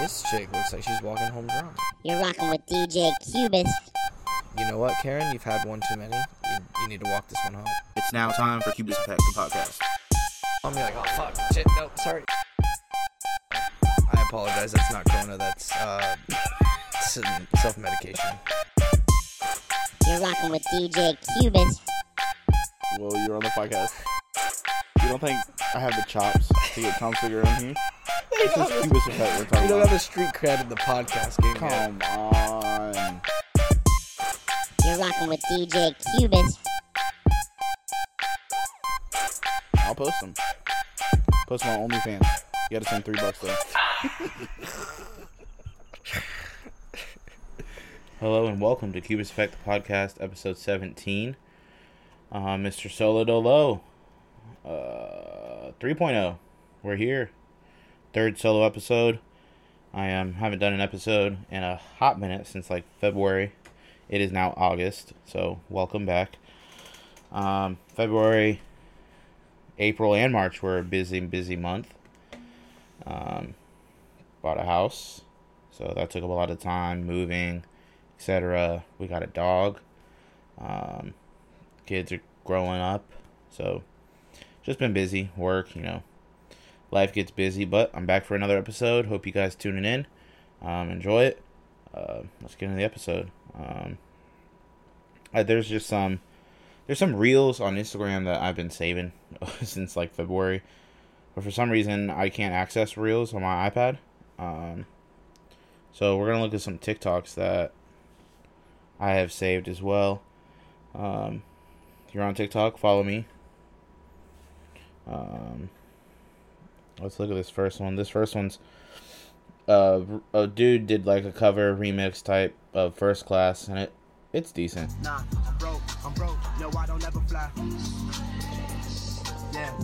This chick looks like she's walking home drunk. You're rocking with DJ Cubist. You know what, Karen? You've had one too many. You need to walk this one home. It's now time for Cubist Effect, the podcast. I'm like, oh, fuck, shit, nope, sorry. I apologize, that's not Corona, that's self-medication. You're rocking with DJ Cubist. Well, you're on the podcast. You don't think I have the chops to get Tom Figure in here? This is Cubist Effect we're talking about. You don't have a street cred in the podcast game. Come on. You're rocking with DJ Cubist. I'll post them. Post them on OnlyFans. You gotta send $3 though. Hello and welcome to Cubist Effect the podcast, episode 17. Mr. Solo Dolo 3.0. We're here. Third solo episode. I haven't done an episode in a hot minute since like February. It is now August, so welcome back. February, April, and March were a busy month. Bought a house, so that took up a lot of time, moving, etc. We got a dog. Kids are growing up, so just been busy, work, you know. Life gets busy, but I'm back for another episode. Hope you guys tuning in. Enjoy it. Let's get into the episode. There's just some reels on Instagram that I've been saving since like February, but for some reason I can't access reels on my iPad. So we're gonna look at some TikToks that I have saved as well. If you're on TikTok, follow me. Let's look at this first one. This first one's a dude did like a cover remix type of First Class, and it's decent. Nah, I'm broke. No, I don't ever fly. Yeah.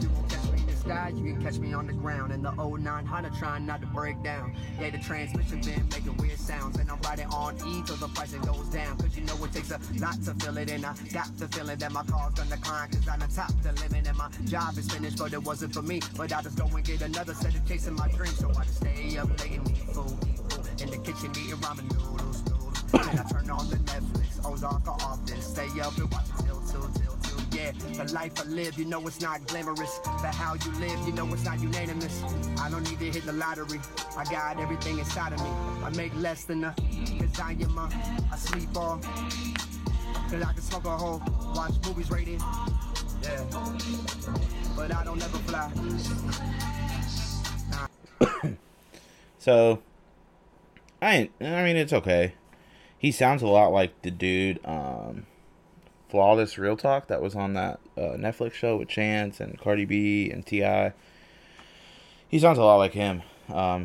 You won't catch me in the sky, you can catch me on the ground. In the old 900 trying not to break down. Yeah, the transmission been making weird sounds. And I'm riding on E till the pricing goes down. Cause you know it takes a lot to fill it. And I got the feeling that my car's gonna decline. Cause I'm the top the limit and my job is finished. But it wasn't for me. But I just go and get another set of case in my dream. So I just stay up late and eat food. In the kitchen eating ramen noodles. And I turn on the Netflix, Ozark or Office. Stay up and watch it till, yeah. The life I live, you know it's not glamorous. The how you live, you know it's not unanimous. I don't need to hit the lottery. I got everything inside of me. I make less than a design your mom. I sleep all. Cause I can smoke a whole, watch movies rated. Yeah. But I don't ever fly. Nah. So I mean, it's okay. He sounds a lot like the dude, Flawless Real Talk, that was on that Netflix show with Chance and Cardi B and T.I. He sounds a lot like him.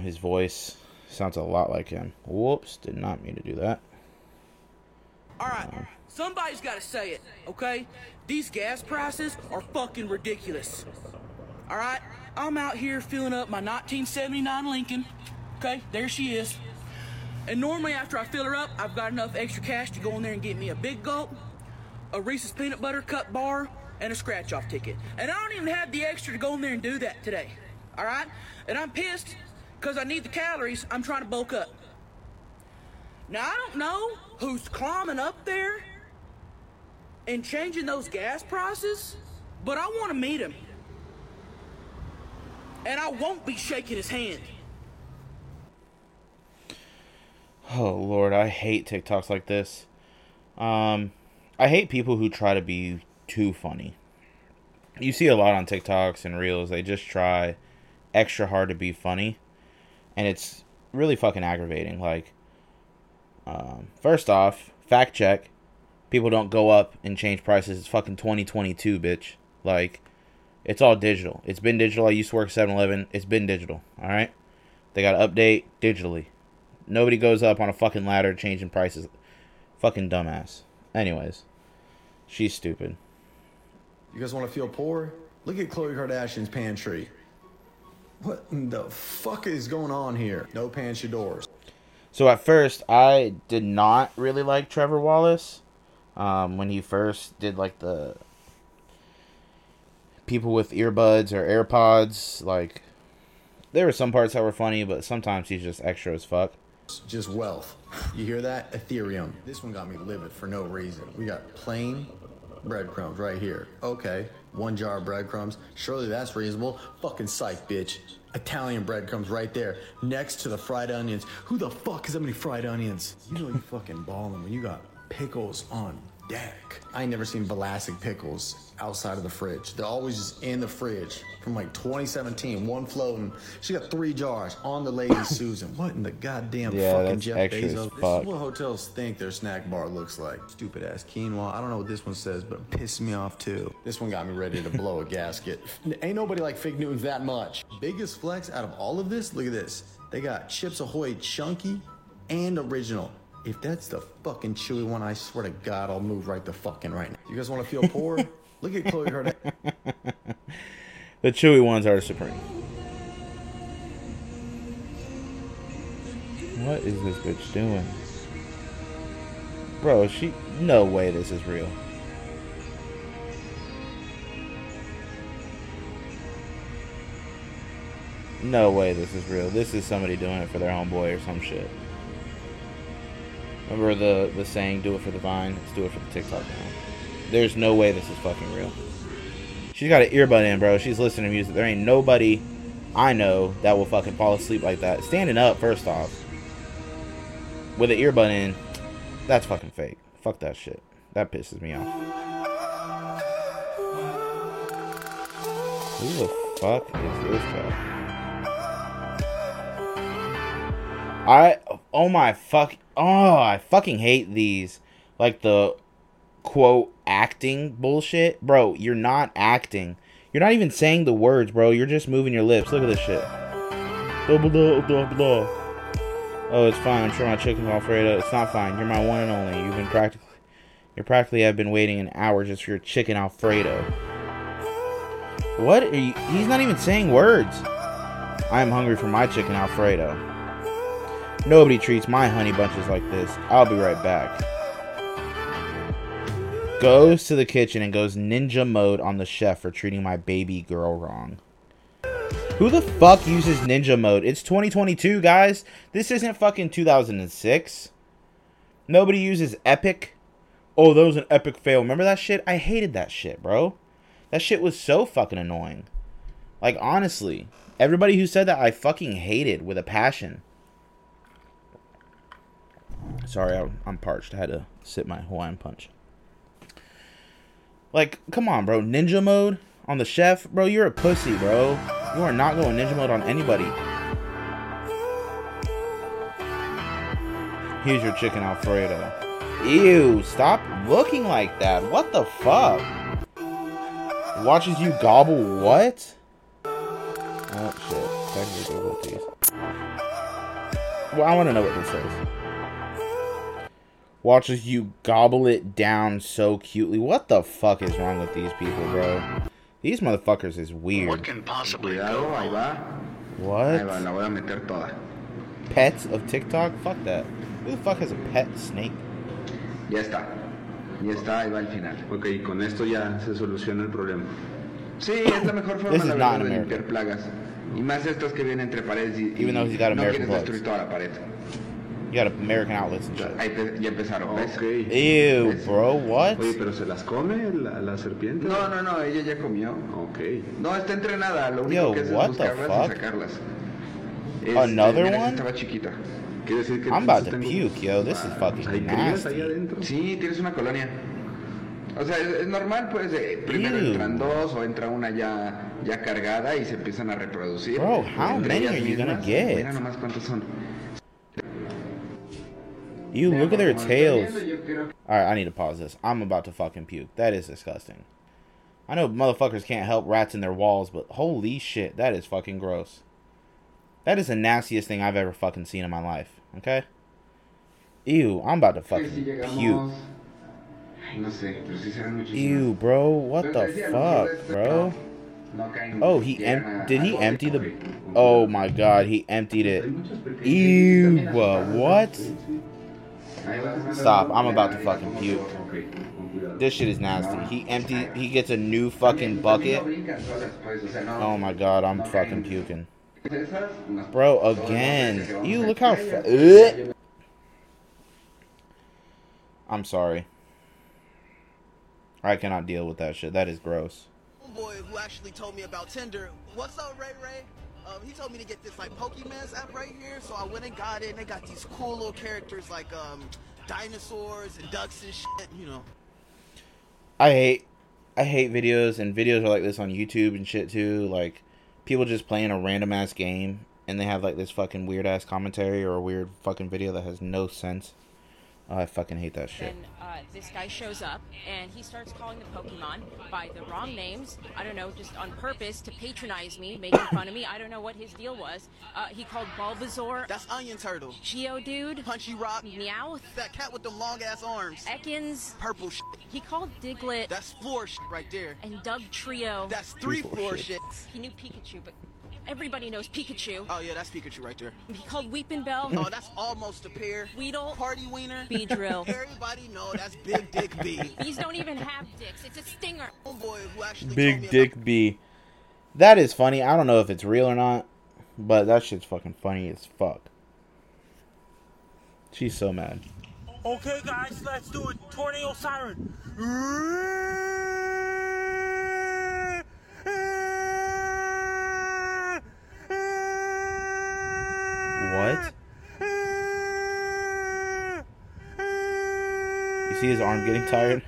His voice sounds a lot like him. Whoops, did not mean to do that. All right. Somebody's got to say it, okay? These gas prices are fucking ridiculous. All right? I'm out here filling up my 1979 Lincoln. Okay, there she is. And normally after I fill her up, I've got enough extra cash to go in there and get me a big gulp, a Reese's peanut butter cup bar, and a scratch-off ticket. And I don't even have the extra to go in there and do that today, all right? And I'm pissed because I need the calories. I'm trying to bulk up. Now, I don't know who's climbing up there and changing those gas prices, but I want to meet him. And I won't be shaking his hand. Oh, Lord, I hate TikToks like this. I hate people who try to be too funny. You see a lot on TikToks and Reels. They just try extra hard to be funny. And it's really fucking aggravating. Like, first off, fact check. People don't go up and change prices. It's fucking 2022, bitch. Like, it's all digital. It's been digital. I used to work at 7-Eleven. It's been digital, all right? They got to update digitally. Nobody goes up on a fucking ladder changing prices. Fucking dumbass. Anyways, she's stupid. You guys want to feel poor? Look at Khloe Kardashian's pantry. What in the fuck is going on here? No pantry doors. So at first, I did not really like Trevor Wallace. When he first did like the people with earbuds or AirPods, like There were some parts that were funny, but sometimes he's just extra as fuck. Just wealth. You hear that? Ethereum. This one got me livid for no reason. We got plain breadcrumbs right here. Okay, one jar of breadcrumbs. Surely that's reasonable. Fucking psych, bitch. Italian breadcrumbs right there next to the fried onions. Who the fuck has that many fried onions? You know you fucking balling when you got pickles on deck. I ain't never seen Vlasic pickles outside of the fridge. They're always just in the fridge from like 2017, one floating. She got 3 jars on the Lady Susan. What in the goddamn fucking Jeff Bezos? Fuck. This is what hotels think their snack bar looks like. Stupid ass quinoa. I don't know what this one says, but it pissed me off too. This one got me ready to blow a gasket. Ain't nobody like Fig Newtons that much. Biggest flex out of all of this? Look at this. They got Chips Ahoy Chunky and Original. If that's the fucking chewy one, I swear to God, I'll move right the fucking right now. You guys want to feel poor? Look at Khloe Kardashian. The chewy ones are supreme. What is this bitch doing? Bro, she... No way this is real. No way this is real. This is somebody doing it for their homeboy or some shit. Remember the saying, do it for the Vine, let's do it for the TikTok now. There's no way this is fucking real. She's got an earbud in, bro. She's listening to music. There ain't nobody I know that will fucking fall asleep like that. Standing up, first off, with an earbud in, that's fucking fake. Fuck that shit. That pisses me off. Who the fuck is this guy? I fucking hate these, like the quote acting bullshit. Bro, you're not acting. You're not even saying the words, bro. You're just moving your lips. Look at this shit. Oh, it's fine. I'm sure my chicken Alfredo. It's not fine. You're my one and only. I've been waiting an hour just for your chicken Alfredo. What are you? He's not even saying words. I am hungry for my chicken Alfredo. Nobody treats my honey bunches like this. I'll be right back. Goes to the kitchen and goes ninja mode on the chef for treating my baby girl wrong. Who the fuck uses ninja mode? It's 2022, guys. This isn't fucking 2006. Nobody uses epic. Oh, that was an epic fail. Remember that shit? I hated that shit, bro. That shit was so fucking annoying. Like, honestly, everybody who said that I fucking hated with a passion. Sorry, I'm parched. I had to sip my Hawaiian punch. Like, come on, bro. Ninja mode on the chef? Bro, you're a pussy, bro. You are not going ninja mode on anybody. Here's your chicken Alfredo. Ew, stop looking like that. What the fuck? Watches you gobble what? Oh, shit. Well, I want to know what this is. Watches you gobble it down so cutely. What the fuck is wrong with these people, bro? These motherfuckers is weird. What can possibly go like that? What? Pets of TikTok? Fuck that. Who the fuck has a pet snake? Ya está. Ya está, ahí va el final. Okay, con esto ya se soluciona el problema. Sí, es la mejor forma de limpiar plagas. Y más estas que vienen entre paredes y no quieres destruir toda la pared. You got American outlets and shit. Okay. Ew, bro, what? Oye, pero se las come la serpiente? No, ella ya comió. Okay. No, está entrenada. Lo único que es buscarlas y sacarlas. Another one? I'm about to puke, yo. This is fucking nasty. Sí, tienes una colonia. O sea, es normal, pues, primero entran dos o entra una ya cargada y se empiezan a reproducir. Bro, how many are you gonna get? Mira nomás cuántos son. You look at their tails. Alright, I need to pause this. I'm about to fucking puke. That is disgusting. I know motherfuckers can't help rats in their walls, but holy shit, that is fucking gross. That is the nastiest thing I've ever fucking seen in my life. Okay? Ew, I'm about to fucking puke. Ew, bro, what the fuck, bro? Oh, did he empty the... Oh my god, he emptied it. Ew, what? Stop, I'm about to fucking puke. This shit is nasty. He gets a new fucking bucket. Oh my god, I'm fucking puking. Bro, again. You look how... I'm sorry. I cannot deal with that shit. That is gross. Boy, who actually told me about Tinder. What's up, Ray Ray? He told me to get this like Pokemon's app right here, so I went and got it. And they got these cool little characters like dinosaurs and ducks and shit. You know. I hate videos, and videos are like this on YouTube and shit too. Like people just playing a random ass game, and they have like this fucking weird ass commentary or a weird fucking video that has no sense. Oh, I fucking hate that shit. And this guy shows up, and he starts calling the Pokemon by the wrong names. I don't know, just on purpose to patronize me, making fun of me. I don't know what his deal was. He called Bulbasaur. That's Onion Turtle. Geodude. Punchy Rock. Meowth. That cat with the long-ass arms. Ekans. Purple shit. He called Diglett. That's floor shit right there. And Dugtrio. That's three floor shits. He knew Pikachu, but... Everybody knows Pikachu. Oh, yeah, that's Pikachu right there. He called Weeping Bell. Oh, that's almost a pair. Weedle. Party Wiener. Beedrill. Everybody know that's Big Dick B. These don't even have dicks. It's a stinger. Oh, boy, who actually Big Dick B. That is funny. I don't know if it's real or not, but that shit's fucking funny as fuck. She's so mad. Okay, guys, let's do it. Tornado siren. What? You see his arm getting tired?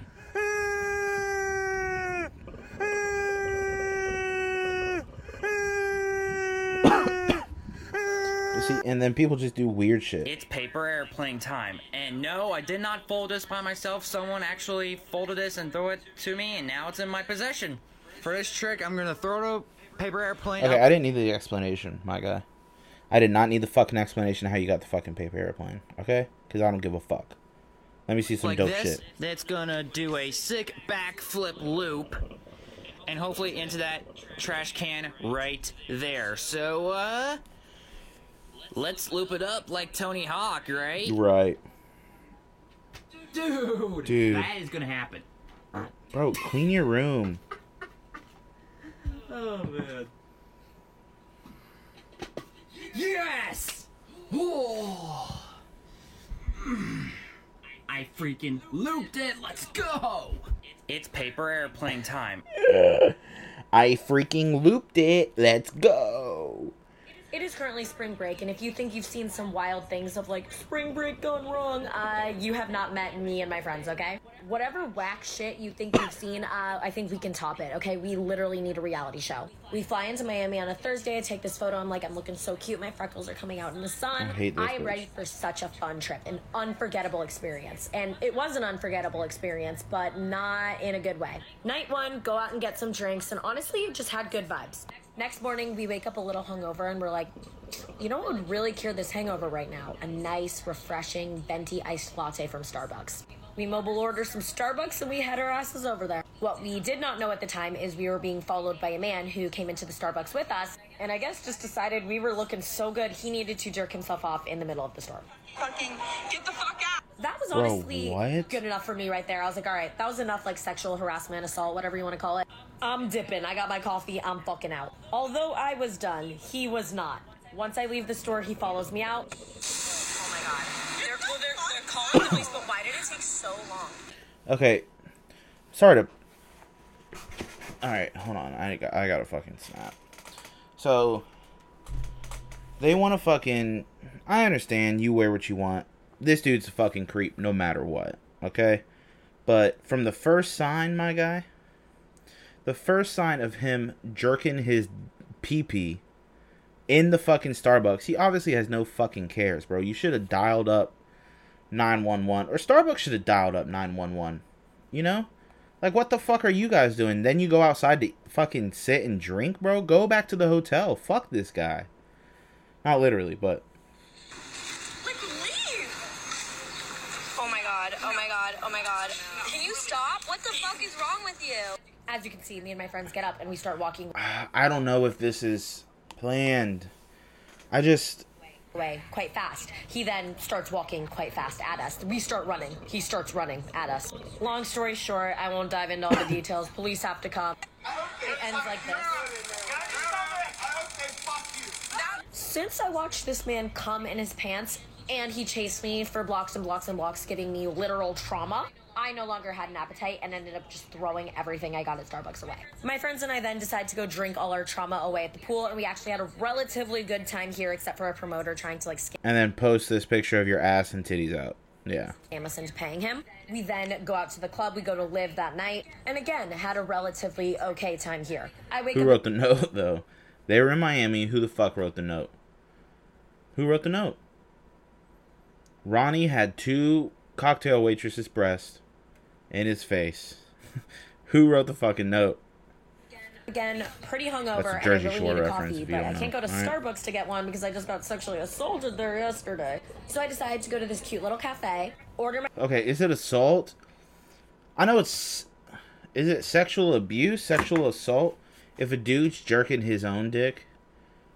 You see, and then people just do weird shit. It's paper airplane time. And no, I did not fold this by myself. Someone actually folded this and threw it to me, and now it's in my possession. For this trick, I'm going to throw the paper airplane. Okay, I didn't need the explanation, my guy. I did not need the fucking explanation of how you got the fucking paper airplane, okay? Because I don't give a fuck. Let me see some like dope shit. That's gonna do a sick backflip loop, and hopefully into that trash can right there. So, let's loop it up like Tony Hawk, right? Right. Dude. That is gonna happen. Bro, clean your room. Oh, man. Yes! Whoa! I freaking looped it. Let's go! It's paper airplane time. I freaking looped it. Let's go! It is currently spring break, and if you think you've seen some wild things of like spring break gone wrong, you have not met me and my friends, okay? Whatever whack shit you think you've seen, I think we can top it, okay? We literally need a reality show. We fly into Miami on a Thursday. I take this photo. I'm like, I'm looking so cute. My freckles are coming out in the sun. I'm ready for such a fun trip, an unforgettable experience. And it was an unforgettable experience, but not in a good way. Night one, go out and get some drinks, and honestly, it just had good vibes. Next morning, we wake up a little hungover, and we're like, you know what would really cure this hangover right now? A nice, refreshing, venti iced latte from Starbucks. We mobile order some Starbucks, and we head our asses over there. What we did not know at the time is we were being followed by a man who came into the Starbucks with us, and I guess just decided we were looking so good, he needed to jerk himself off in the middle of the store. Fucking get the fuck out! That was honestly good enough for me right there. I was like, all right, that was enough, like, sexual harassment, assault, whatever you want to call it. I'm dipping. I got my coffee. I'm fucking out. Although I was done, he was not. Once I leave the store, he follows me out. Oh, my God. They're calling the police, but why did it take so long? Okay. Sorry to... All right, hold on. I got a fucking snap. So, they want to fucking... I understand. You wear what you want. This dude's a fucking creep no matter what. Okay? But from the first sign, my guy... The first sign of him jerking his pee-pee in the fucking Starbucks, he obviously has no fucking cares, bro. You should have dialed up 911, or Starbucks should have dialed up 911, you know? Like, what the fuck are you guys doing? Then you go outside to fucking sit and drink, bro? Go back to the hotel. Fuck this guy. Not literally, but... Like, leave! Oh my God, oh my God, oh my God. Can you stop? What the fuck is wrong with you? As you can see, me and my friends get up and we start walking. I don't know if this is planned. I just... Away quite fast. He then starts walking quite fast at us. We start running. He starts running at us. Long story short, I won't dive into all the details. Police have to come. It ends like this. I hope they fuck you. Since I watched this man cum in his pants and he chased me for blocks and blocks and blocks, giving me literal trauma, I no longer had an appetite and ended up just throwing everything I got at Starbucks away. My friends and I then decided to go drink all our trauma away at the pool, and we actually had a relatively good time here, except for a promoter trying to, like, scam. And then post this picture of your ass and titties out. Yeah. Scam us into paying him. We then go out to the club. We go to Live that night, and again had a relatively okay time here. Who wrote the note, though? They were in Miami. Who the fuck wrote the note? Who wrote the note? Ronnie had two cocktail waitresses' breasts in his face. Who wrote the fucking note? Again, pretty hungover, and I really need a coffee, but I can't go to Starbucks to get one because I just got sexually assaulted there yesterday. So I decided to go to this cute little cafe, order my... Okay, is it assault? I know it's... Is it sexual abuse, sexual assault? If a dude's jerking his own dick,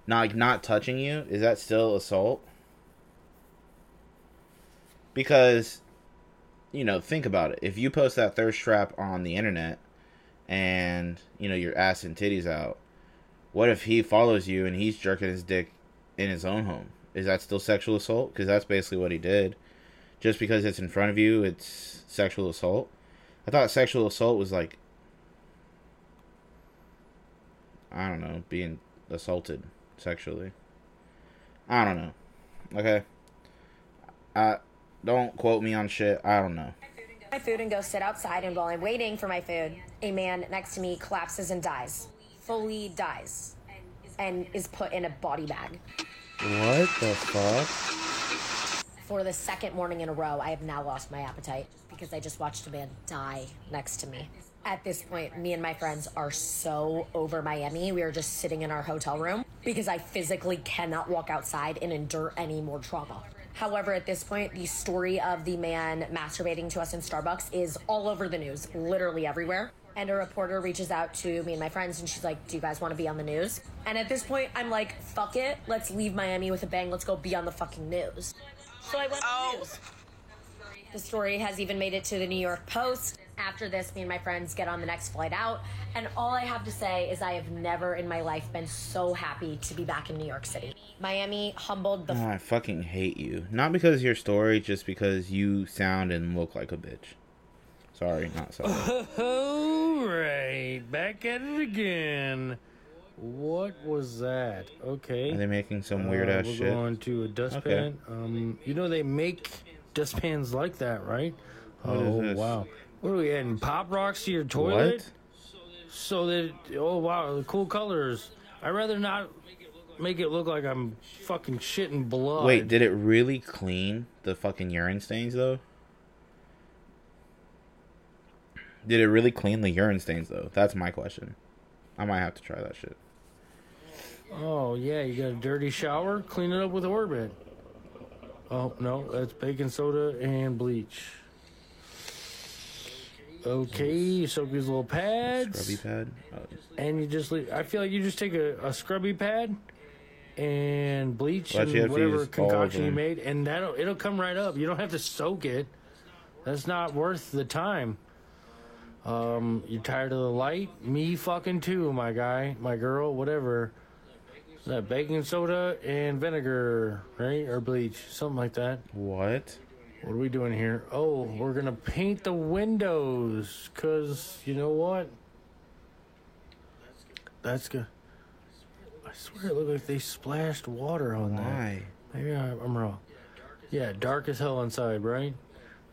not touching you, is that still assault? Because... You know, think about it. If you post that thirst trap on the internet and, you know, your ass and titties out, what if he follows you and he's jerking his dick in his own home? Is that still sexual assault? Because that's basically what he did. Just because it's in front of you, it's sexual assault. I thought sexual assault was like, I don't know, being assaulted sexually. I don't know. Okay. Don't quote me on shit. I don't know. My food and go sit outside, and while I'm waiting for my food, a man next to me collapses and dies. Fully dies. And is put in a body bag. What the fuck? For the second morning in a row, I have now lost my appetite because I just watched a man die next to me. At this point, me and my friends are so over Miami. We are just sitting in our hotel room because I physically cannot walk outside and endure any more trauma. However, at this point, the story of the man masturbating to us in Starbucks is all over the news, literally everywhere. And a reporter reaches out to me and my friends, and she's like, do you guys want to be on the news? And at this point, I'm like, fuck it. Let's leave Miami with a bang. Let's go be on the fucking news. So I went on the news. The story has even made it to the New York Post. After this, me and my friends get on the next flight out. And all I have to say is I have never in my life been so happy to be back in New York City. Miami humbled the... Oh, I fucking hate you. Not because of your story, just because you sound and look like a bitch. Sorry, not sorry. All right, back at it again. What was that? Okay. Are they making some weird-ass shit? We'll go on to a dustpan. Okay. You know they make dustpans like that, right? What is this? Wow. What are we adding? Pop rocks to your toilet? What? So that, oh wow, the cool colors. I'd rather not make it look like I'm fucking shitting blood. Wait, did it really clean the fucking urine stains though? Did it really clean the urine stains though? That's my question. I might have to try that shit. Oh yeah, you got a dirty shower? Clean it up with Orbit. Oh no, that's baking soda and bleach. Okay, you soak these little pads. Scrubby pad. And you just leave. I feel like you just take a scrubby pad and bleach and whatever concoction you made, and it'll come right up. You don't have to soak it. That's not worth the time. You're tired of the light? Me fucking too, my guy, my girl, whatever. Is that baking soda and vinegar, right? Or bleach, something like that. What? What are we doing here? Oh, we're going to paint the windows because, you know what? That's good. I swear it looked like they splashed water on that. Why? Maybe I'm wrong. Yeah, dark as hell inside, right?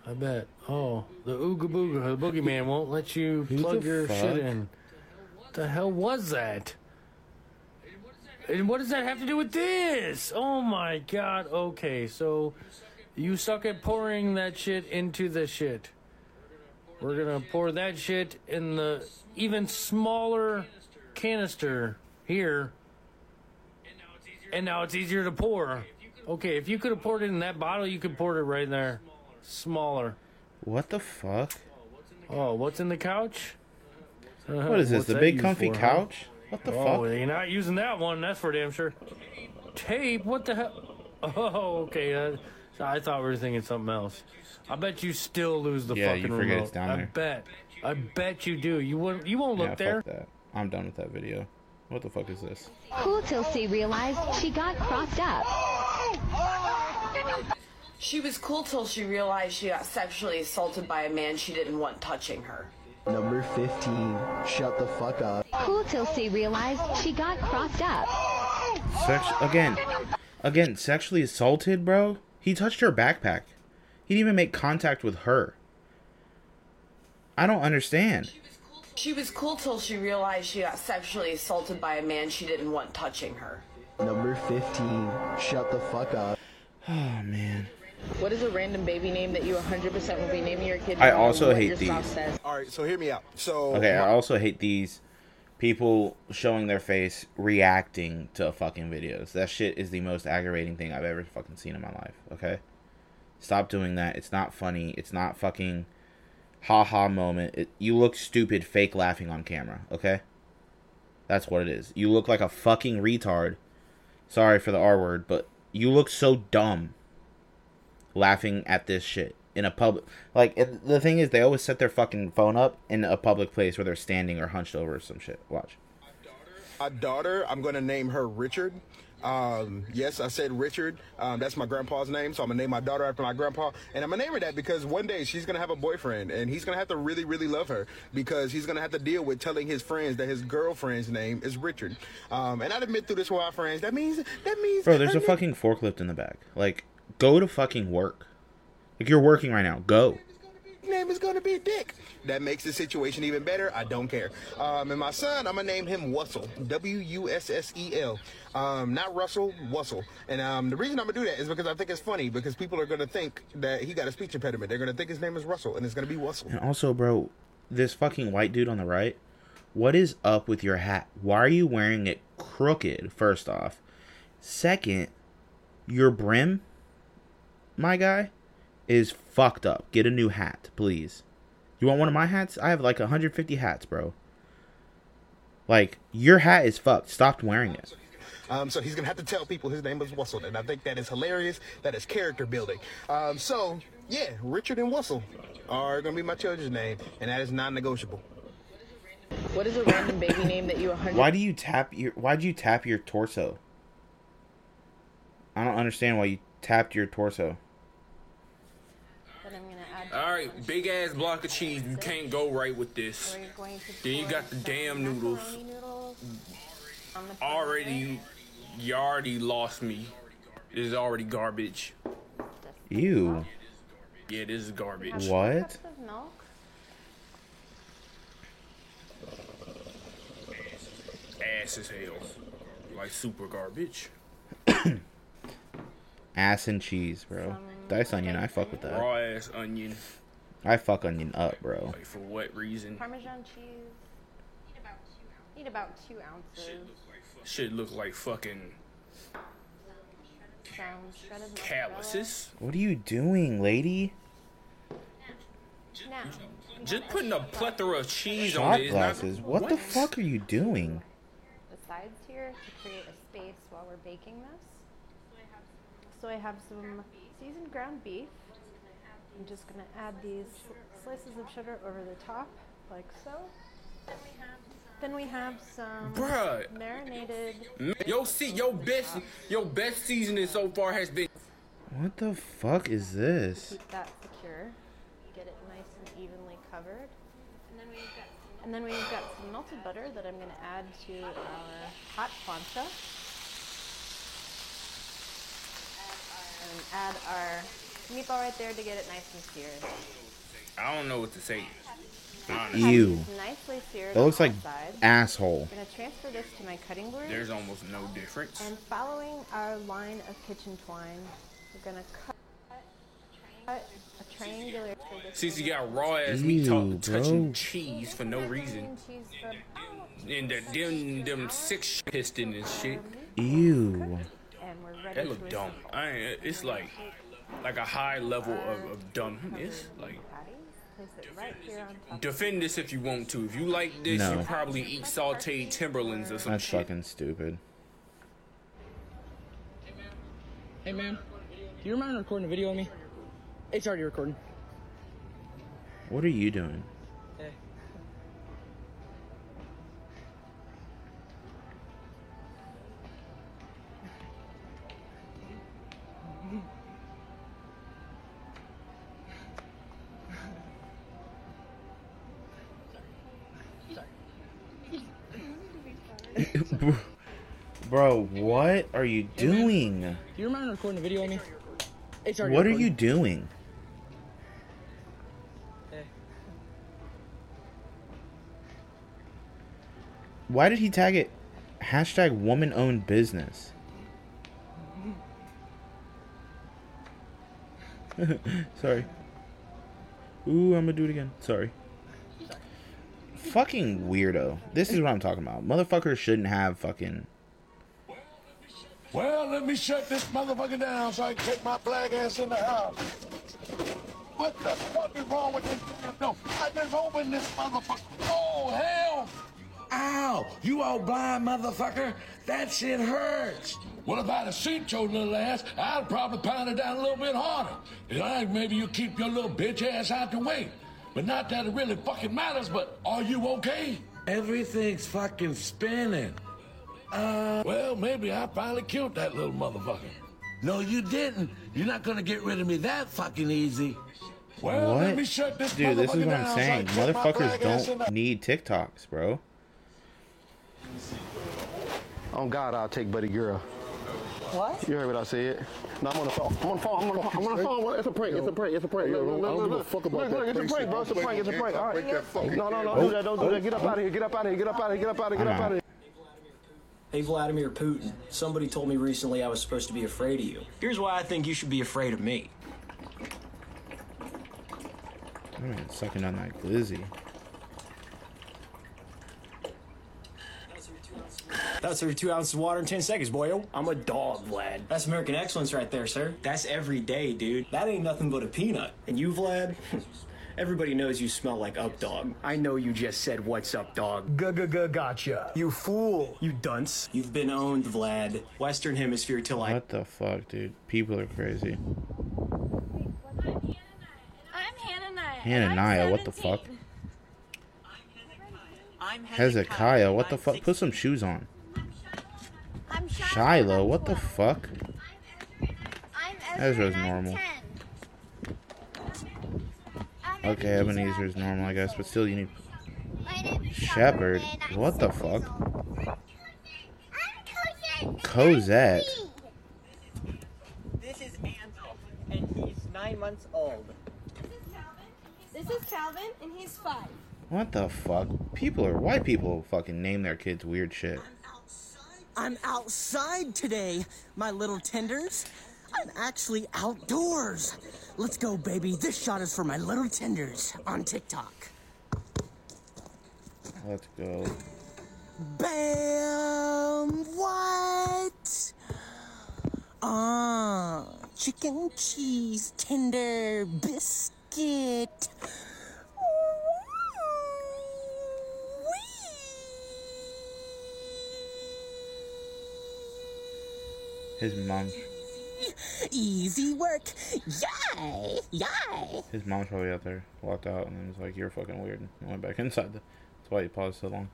I bet. Oh, the Ooga Booga, the boogeyman won't let you plug your shit in. What the hell was that? And what does that have to do with this? Oh, my God. Okay, so... You suck at pouring that shit into the shit. We're going to pour that shit in the even smaller canister here. And now it's easier to pour. Okay, if you could have poured it in that bottle, you could pour it right there. Smaller. What the fuck? Oh, what's in the couch? What is this, the big comfy couch? What the fuck? Oh, you're not using that one, that's for damn sure. Tape? What the hell? Oh, okay, I thought we were thinking something else. I bet you still lose the fucking remote. Yeah, you forget it's down there. I bet you do. You won't look there. Fuck that. I'm done with that video. What the fuck is this? Cool till she realized she got cropped up. She was cool till she realized she got sexually assaulted by a man she didn't want touching her. Number 15. Shut the fuck up. Cool till she realized she got cropped up. Again, sexually assaulted, bro? He touched her backpack. He didn't even make contact with her. I don't understand. She was cool till she realized she got sexually assaulted by a man she didn't want touching her. Number 15. Shut the fuck up. Oh, man. What is a random baby name that you 100% will be naming your kid? I also hate these. All right, so hear me out. Okay, I also hate these people showing their face reacting to fucking videos. That shit is the most aggravating thing I've ever fucking seen in my life, okay? Stop doing that. It's not funny. It's not fucking... ha-ha moment. You look stupid fake laughing on camera, okay? That's what it is. You look like a fucking retard. Sorry for the R word, but you look so dumb laughing at this shit in a public... Like, the thing is, they always set their fucking phone up in a public place where they're standing or hunched over or some shit. Watch. My daughter, I'm going to name her Richard. Yes, I said Richard. That's my grandpa's name, so I'm gonna name my daughter after my grandpa, and I'm gonna name her that because one day she's gonna have a boyfriend, and he's gonna have to really, really love her because he's gonna have to deal with telling his friends that his girlfriend's name is Richard. And I've been through this with our friends. That means. Bro, there's a fucking forklift in the back. Like, go to fucking work. Like, you're working right now. Go. Name is gonna be Dick. That makes the situation even better. I don't care. And my son, I'm gonna name him Wussel. W-U-S-S-E-L. Not Russell, Wussel. And the reason I'm gonna do that is because I think it's funny, because people are gonna think that he got a speech impediment. They're gonna think his name is Russell, and it's gonna be Wussel. And also, bro, this fucking white dude on the right, what is up with your hat? Why are you wearing it crooked, first off? Second, your brim, my guy, is fucked up. Get a new hat, please. You want one of my hats? I have like 150 hats, bro. Like, your hat is fucked. Stop wearing it. So he's gonna have to tell people his name is Wussel, and I think that is hilarious. That is character building. So yeah, Richard and Wussel are gonna be my children's name, and that is non-negotiable. What is a random baby name that you 100? Why'd you tap your torso? I don't understand why you tapped your torso. Alright, big ass block of cheese. You can't go right with this. Then you got the damn noodles. You already lost me. This is already garbage. Ew. Yeah, this is garbage. What? Ass as hell. Like super garbage. Ass and cheese, bro. Diced onion, I fuck with that. Raw ass onion. I fuck onion up, bro. Like, for what reason? Parmesan cheese. Eat about 2 ounces. Shit look like fucking calluses. What are you doing, lady? Just putting a plethora of cheese shot on it. Glasses. What the fuck are you doing? The sides here to create a space while we're baking this. So I have some seasoned ground beef. I'm just going to add these slices of cheddar over the top, like so. Then we have some marinated... Your best seasoning so far has been... What the fuck is this? Keep that secure. Get it nice and evenly covered. And then we've got some melted butter that I'm going to add to our hot plancha. And add our meatball right there to get it nice and seared. I don't know what to say. Honestly. Ew. Nicely seared. That looks like asshole. I'm going to transfer this to my cutting board. There's almost no difference. And following our line of kitchen twine, we're going to cut a triangular... Since you got raw-ass meat touching cheese for no reason. And them six piston and shit. Ew. That look dumb. It's like a high level of dumbness. Like, defend this if you want to. If you like this, no. You probably eat sauteed Timberlands or some shit. That's fucking stupid. Hey, man. Do you mind recording a video of me? It's already recording. What are you doing? Hey. Bro, what are you doing? Man, do you remember recording a video on me? It's already recorded. What are you doing? Hey. Why did he tag it #woman-owned business? Sorry. Ooh, I'm gonna do it again. Sorry. Fucking weirdo. This is what I'm talking about. Motherfuckers shouldn't have fucking... Well, let me shut this motherfucker down so I can take my black ass in the house. What the fuck is wrong with this? No, I just opened this motherfucker. Oh, hell. Ow, you old blind motherfucker. That shit hurts. Well, if I'd have seen your little ass, I'd probably pound it down a little bit harder. You know, maybe you keep your little bitch ass out the way. But not that it really fucking matters, but are you okay? Everything's fucking spinning. Well, maybe I finally killed that little motherfucker. No, you didn't. You're not gonna get rid of me that fucking easy. Well, what? Let me shut this Dude, this is what I'm saying. Motherfuckers don't need TikToks, bro. Oh, God, I'll take Buddy Girl. What? You heard what I said. No, I'm on the phone. I'm on the phone. It's a prank. It's a prank. I don't give a fuck about that. It's a prank. All right. No, don't do that. Don't do that. Get up out of here. Hey, Vladimir Putin, somebody told me recently I was supposed to be afraid of you. Here's why I think you should be afraid of me. I'm sucking on that glizzy. That's over 2 ounces of water in 10 seconds, boyo. I'm a dog, Vlad. That's American excellence right there, sir. That's every day, dude. That ain't nothing but a peanut. And you, Vlad? Everybody knows you smell like up dog. I know you just said, what's up, dog? Gotcha. You fool. You dunce. You've been owned, Vlad. Western hemisphere till I... What the fuck, dude? People are crazy. I'm Hananiah, what the fuck? Hezekiah, what the fuck? Put some shoes on. Shiloh, what the fuck? Ezra's normal. Okay, Ebenezer's normal, I guess, but still you need... Shepherd? What the fuck? Cosette? This is Ansel, and he's 9 months old. This is Calvin, and he's 5. What the fuck? White people fucking name their kids weird shit. I'm outside today, my little tenders. I'm actually outdoors. Let's go, baby. This shot is for my little tenders on TikTok. Let's go. Bam! What? Chicken cheese tender biscuit. His mom. Easy work. Yay! His mom's probably out there, walked out, and then was like, you're fucking weird, and went back inside. That's why he paused so long.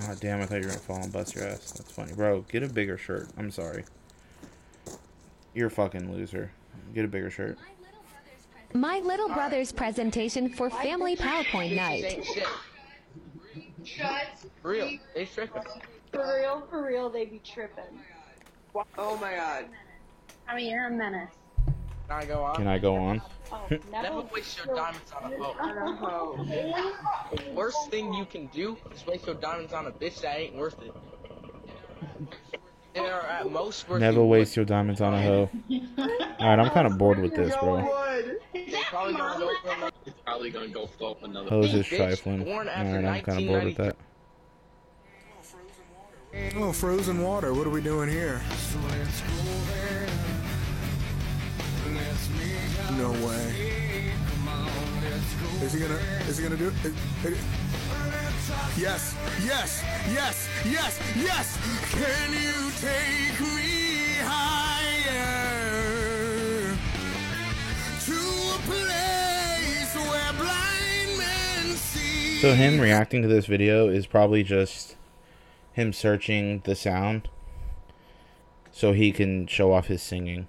Oh, damn, I thought you were gonna fall and bust your ass. That's funny. Bro, get a bigger shirt. I'm sorry. You're a fucking loser. Get a bigger shirt. My little brother's presentation for family PowerPoint night. For real, they tripping. For real, they be tripping. Oh my god. I mean, you're a menace. Can I go on? Oh, no. Never waste your diamonds on a hoe. Worst thing you can do is waste your diamonds on a bitch that ain't worth it. At most never waste your diamonds on a hoe. Alright, I'm kind of bored with this, bro. It's probably gonna go flop another. Hoes is trifling. Alright, I'm kind of bored with that. Oh, frozen water. What are we doing here? No way. Is he gonna do it? Yes. Can you take me higher to a place where blind men see? So him reacting to this video is probably just him searching the sound so he can show off his singing.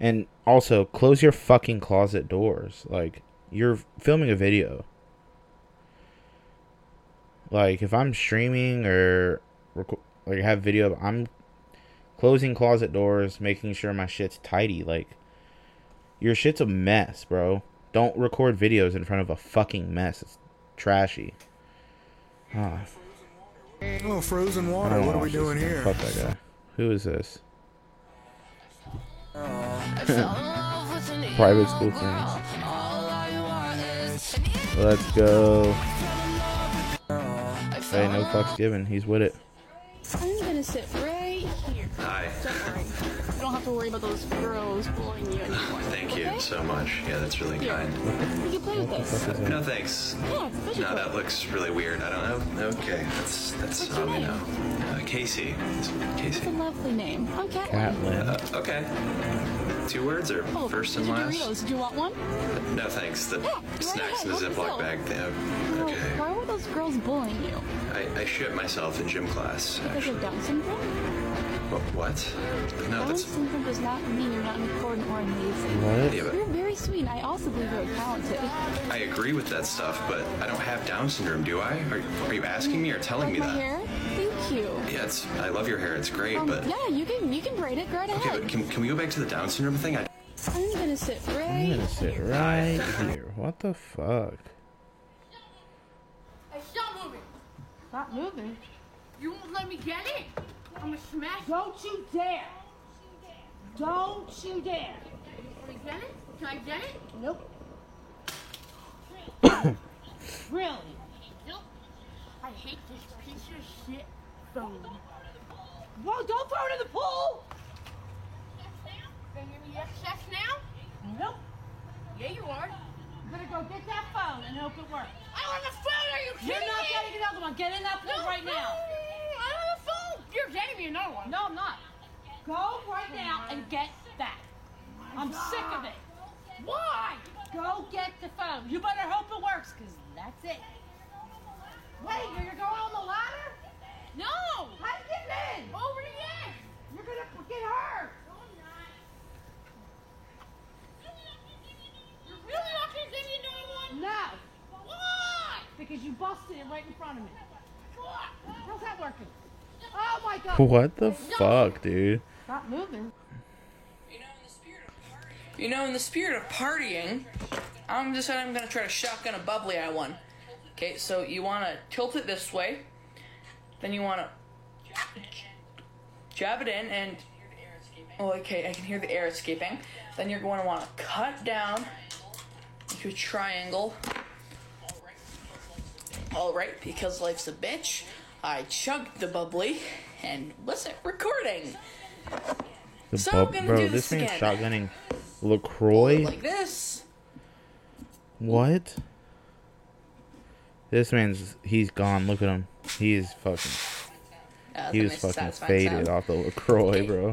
And also, close your fucking closet doors. Like, you're filming a video. Like, if I'm streaming or like have video, I'm closing closet doors, making sure my shit's tidy. Like, your shit's a mess, bro. Don't record videos in front of a fucking mess. It's trashy. Huh. Oh, frozen water. What are we doing here? Fuck that guy. Who is this? Private school friends. Let's go. Hey, no fucks given. He's with it. I'm gonna sit right here. Hi. Don't worry. You don't have to worry about those girls blowing you anymore. Thank you so much. Yeah, that's really kind. You play with this? No, thanks. Yeah, no, that looks really weird. I don't know. Okay, that's how we know. Casey. Casey. That's a lovely name. Oh, Catlin. Okay. Two words or first and last? Doritos. Did you want one? No, thanks. The snacks in the Ziploc bag. Okay. Why were those girls bullying you? I shit myself in gym class. Because of Down syndrome? What? No, that's... Down syndrome does not mean you're not important or amazing. What? Yeah, but... You're very sweet, and I also believe you're talented. I agree with that stuff, but I don't have Down syndrome, do I? Are you asking me or telling me that? Hair? Thank you. Yeah, I love your hair. It's great, but... Yeah, you can braid it. Right ahead. Okay, but can we go back to the Down syndrome thing? I'm gonna sit right here. What the fuck? Hey, stop moving. Stop moving? You won't let me get it? I'm gonna smash it. Don't you dare. Don't you dare. Can I get it? Nope. Really? Nope. I hate this piece of shit phone. Whoa, don't throw it in the pool! Can you give me excess now? Nope. Yeah, you are. You better go get that phone and hope it works. I don't have a phone! Are you kidding me? You're not getting another one. Get in that pool right now. I don't have a phone! You're getting me another one. No, I'm not. Go right now and get that. I'm sick of it. Why? Go get the phone. You better hope it works, because that's it. Wait, you're going on the ladder? No! How you getting in? Over the edge! You're gonna get hurt! No, I'm not. You're really not gonna give me another one? No! Why? Because you busted it right in front of me. How's that working? Oh my god! What the fuck, dude? Stop moving. You know, in the spirit of partying, I'm deciding I'm gonna try to shotgun a bubbly I won. Okay, so you wanna tilt it this way. Then you want to jab it in and... Oh, okay, I can hear the air escaping. Then you're going to want to cut down into a triangle. Alright, because life's a bitch, I chugged the bubbly and wasn't recording. I'm going to do this again. Bro, this man's shotgunning LaCroix? Like this. What? This man's... He's gone, look at him. He was fucking faded off the LaCroix, bro.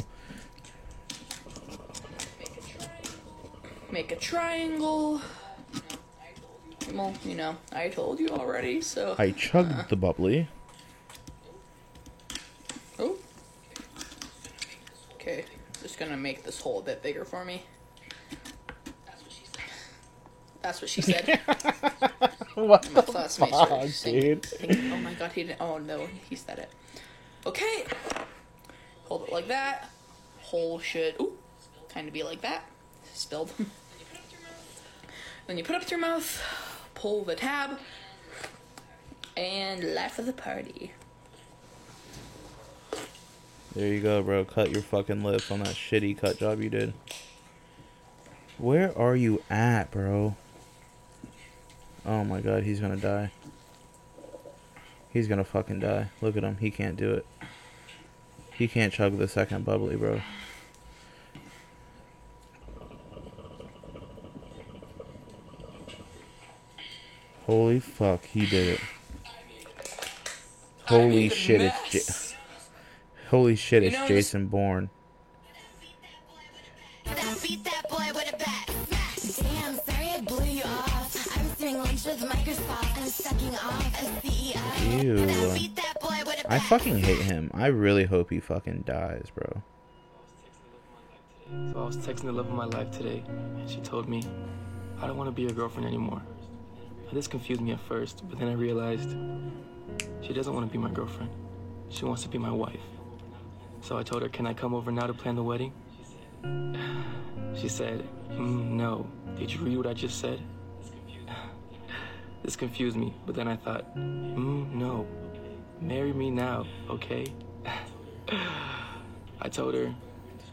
Make a triangle. Well, you know, I told you already, so... I chugged the bubbly. Oh. Okay, just gonna make this hole a bit bigger for me. That's what she said. What the fuck, dude? Oh my god, he didn't. Oh no, he said it. Okay. Hold it like that. Whole shit. Ooh. Kind of be like that. Spilled. Then you put up your mouth. Pull the tab. And life of the party. There you go, bro. Cut your fucking lips on that shitty cut job you did. Where are you at, bro? Oh my god, he's gonna die. He's gonna fucking die. Look at him. He can't do it. He can't chug the second bubbly, bro. Holy fuck, he did it. Holy shit, it's it's Jason Bourne. Beat that boy with a bat. Damn, sorry I blew you off. I'm doing lunch with Microsoft. I'm sucking off a CEO. Ew. Beat that boy with a bat. I fucking hate him. I really hope he fucking dies, bro. So I was texting the love of my life today, and she told me, I don't want to be your girlfriend anymore. Now, this confused me at first, but then I realized she doesn't want to be my girlfriend. She wants to be my wife. So I told her, can I come over now to plan the wedding? She said, no. Did you read what I just said? This confused me, but then I thought, no. Marry me now, okay? I told her,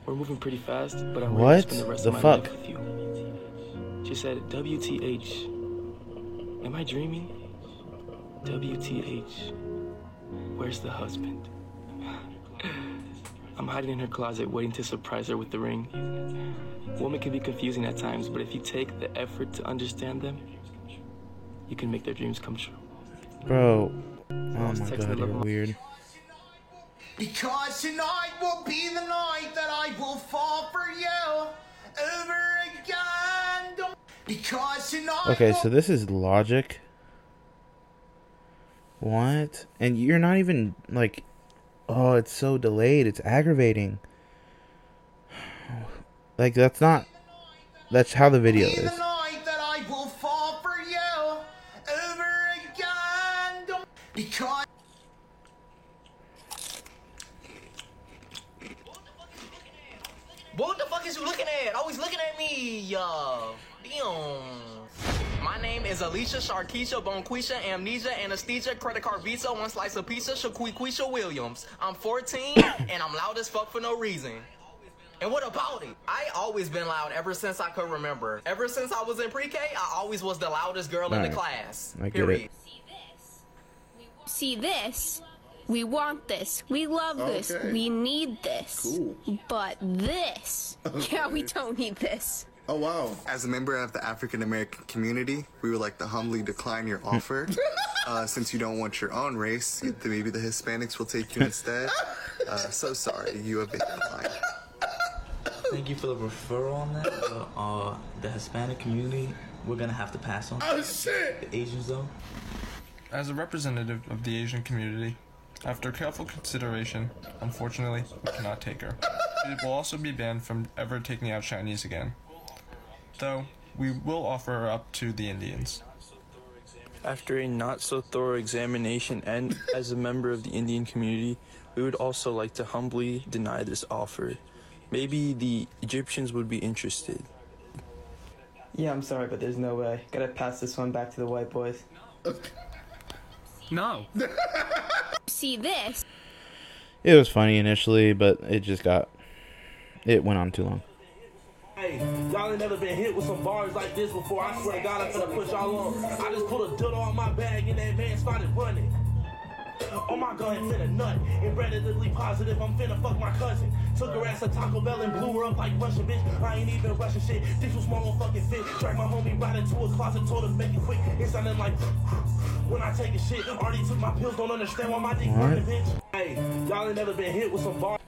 we're moving pretty fast, but I'm ready to spend the rest of my life with you. She said, WTH. Am I dreaming? WTH. Where's the husband? I'm hiding in her closet, waiting to surprise her with the ring. Women can be confusing at times, but if you take the effort to understand them, you can make their dreams come true. Bro. Oh my God, you're weird. Because tonight will be the night that I will fall for you over again. Because tonight. Okay, so this is Logic. What? And you're not even like, oh, it's so delayed. It's aggravating. Like, that's not. That's how the video is. Because. What the fuck is you looking at? Always looking at me, yo. Damn. My name is Alicia, Sharkeisha, Bonquisha, Amnesia, Anesthesia, Credit Card Visa, One Slice of Pizza, Shaquiquisha Williams. I'm 14 and I'm loud as fuck for no reason. And what about it? I always been loud ever since I could remember. Ever since I was in pre-K, I always was the loudest girl in the class. I get it. See this? We want this. We love this. We need this. Cool. But this, we don't need this. Oh, wow. As a member of the African-American community, we would like to humbly decline your offer. Since you don't want your own race, maybe the Hispanics will take you instead. So sorry, you have been declined. Thank you for the referral on that. The Hispanic community, we're going to have to pass on. Oh, shit! The Asians, though. As a representative of the Asian community, after careful consideration, unfortunately, we cannot take her. It will also be banned from ever taking out Chinese again. Though, we will offer her up to the Indians. After a not-so-thorough examination and as a member of the Indian community, we would also like to humbly deny this offer. Maybe the Egyptians would be interested. Yeah, I'm sorry, but there's no way. Gotta pass this one back to the white boys. No. See this? It was funny initially, but it went on too long. Hey, y'all ain't never been hit with some bars like this before. I swear to God, I'm gonna push y'all on. I just pulled a dildo on my bag and that man started running. Oh my God, I'm finna nut. And relatively positive, I'm finna fuck my cousin. Took her ass to Taco Bell and blew her up like Russian bitch. I ain't even Russian shit. This was small fucking fit. Dragged my homie right into a closet, told him make it quick. It sounded like when I take a shit. Already took my pills, don't understand why my dick hurt the bitch. Hey, y'all ain't never been hit with some bars.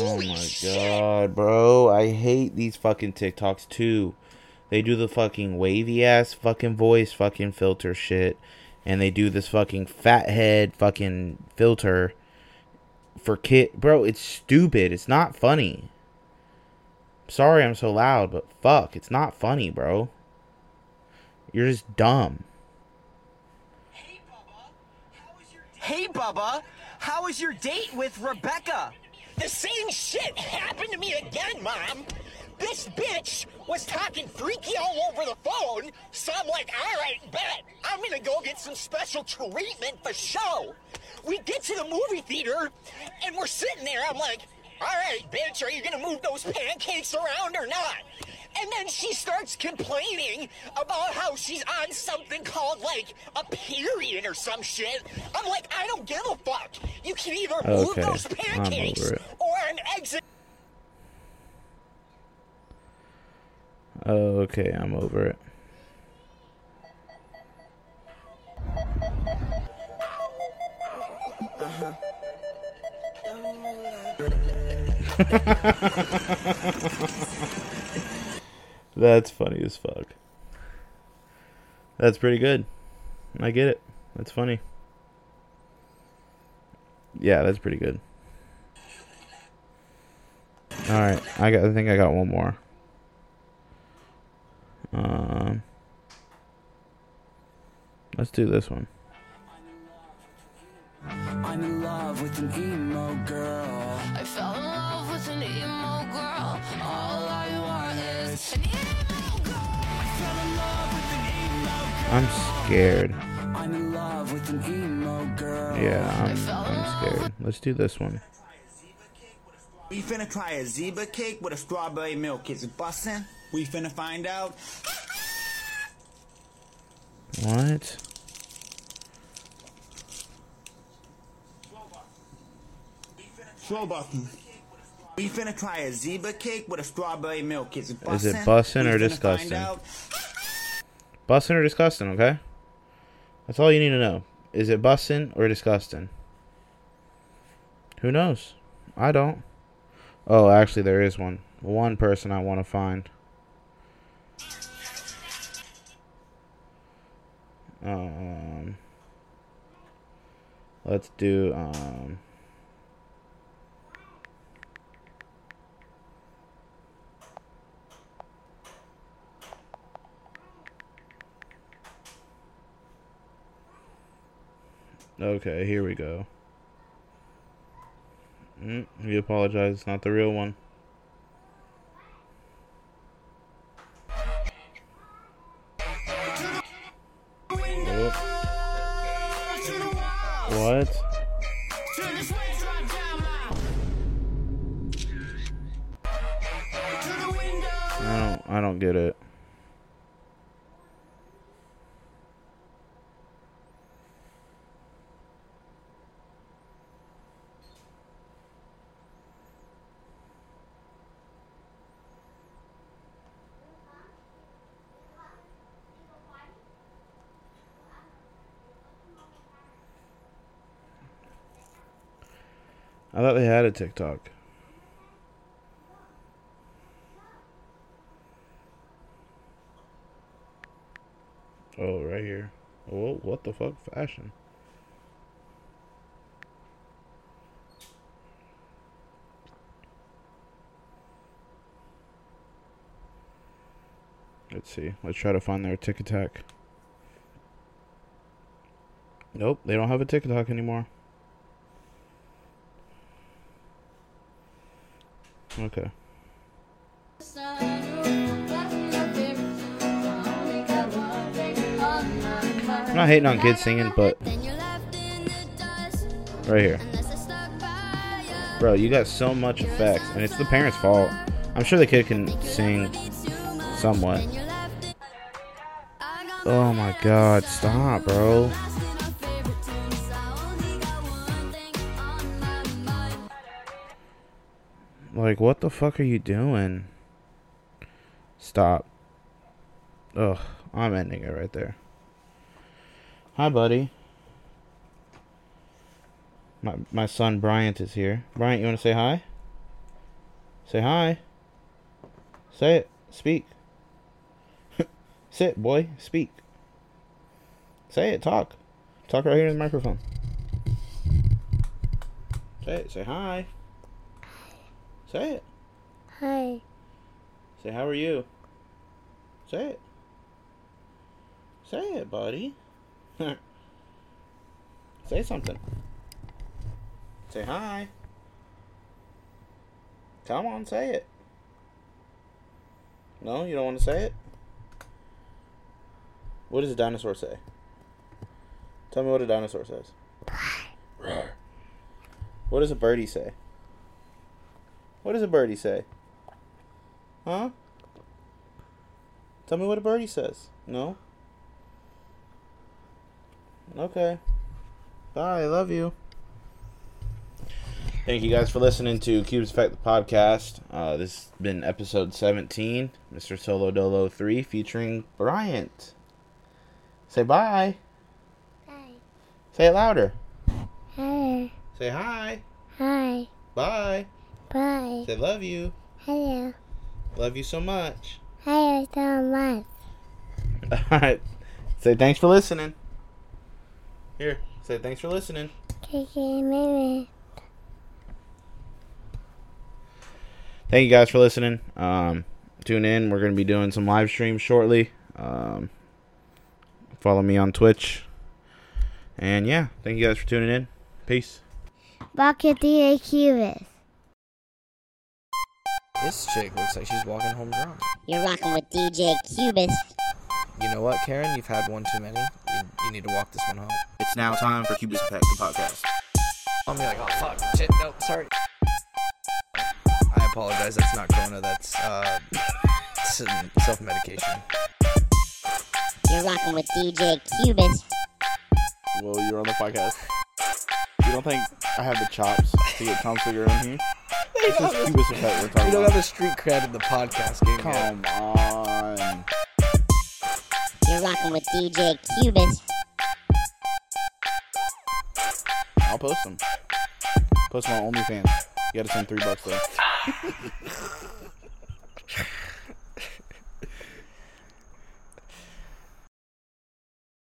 Oh my God, bro. I hate these fucking TikToks too. They do the fucking wavy ass fucking voice fucking filter shit. And they do this fucking fat head fucking filter for kid. Bro, it's stupid. It's not funny. Sorry I'm so loud, but fuck. It's not funny, bro. You're just dumb. Hey, Bubba. How was your date with Rebecca? The same shit happened to me again, Mom. This bitch was talking freaky all over the phone, so I'm like, all right, bet. I'm gonna go get some special treatment for show. We get to the movie theater, and we're sitting there. I'm like, all right, bitch, are you gonna move those pancakes around or not? And then she starts complaining about how she's on something called, like, a period or some shit. I'm like, I don't give a fuck. You can either move those pancakes or an exit. Okay, I'm over it. Uh-huh. That's funny as fuck. That's pretty good. I get it. That's funny. Yeah, that's pretty good. All right, I think I got one more. Let's do this one. I'm in love with an emo girl. I fell in love with an emo girl. All I want is an emo girl. I fell in love with an emo girl. I'm scared. I'm in love with an emo girl. Yeah, I'm scared. Let's do this one. We finna try a zebra cake with a strawberry milk. Is it bussin'? We finna find out. What? We finna try a zebra cake with a strawberry milk. Is it bussin'? Is it bussin' or disgusting? Bussin' or disgusting, okay? That's all you need to know. Is it bussin' or disgusting? Who knows? I don't. Oh, actually, there is one. One person I want to find. Let's do, Okay, here we go. We apologize, it's not the real one. What? I don't get it. I thought they had a TikTok. Oh, right here. Whoa, what the fuck? Fashion. Let's see. Let's try to find their TikTok. Nope, they don't have a TikTok anymore. Okay. I'm not hating on kids singing, but right here, bro, you got so much effects, and it's the parents' fault. I'm sure the kid can sing somewhat. Oh my God! Stop, bro. Like, what the fuck are you doing? Stop. Ugh, I'm ending it right there. Hi, buddy. My son Bryant is here. Bryant, you want to say hi? Say hi. Say it. Speak. Sit, boy. Speak. Say it. Talk. Talk right here in the microphone. Say it. Say hi. Say it. Hi. Say, how are you? Say it. Say it, buddy. Say something. Say hi. Come on, say it. No, you don't want to say it? What does a dinosaur say? Tell me what a dinosaur says. What does a birdie say? What does a birdie say? Huh? Tell me what a birdie says. No? Okay. Bye. I love you. Thank you guys for listening to Cubist Effect, the podcast. This has been episode 17, Mr. Solo Dolo 3, featuring Bryant. Say bye. Bye. Say it louder. Hi. Say hi. Hi. Bye. Bye. Say love you. Hello. Love you so much. Hello so much. All right. Say thanks for listening. Here. Say thanks for listening. Okay, thank you guys for listening. Tune in. We're going to be doing some live streams shortly. Follow me on Twitch. And yeah, thank you guys for tuning in. Peace. Back at DJ Cubist. This chick looks like she's walking home drunk. You're rocking with DJ Cubist. You know what, Karen? You've had one too many. You need to walk this one home. It's now time for Cubist Effect, the podcast. I'm like, oh, fuck, shit, nope, sorry. I apologize, that's not Corona, that's self-medication. You're rocking with DJ Cubist. Well, you're on the podcast. You don't think I have the chops to get Tom Figueroa in here? This is Cubist Effect we're talking about. You don't have the street cred in the podcast game. Come on. You're rocking with DJ Cubist. I'll post them. Post them on OnlyFans. You gotta send $3 though.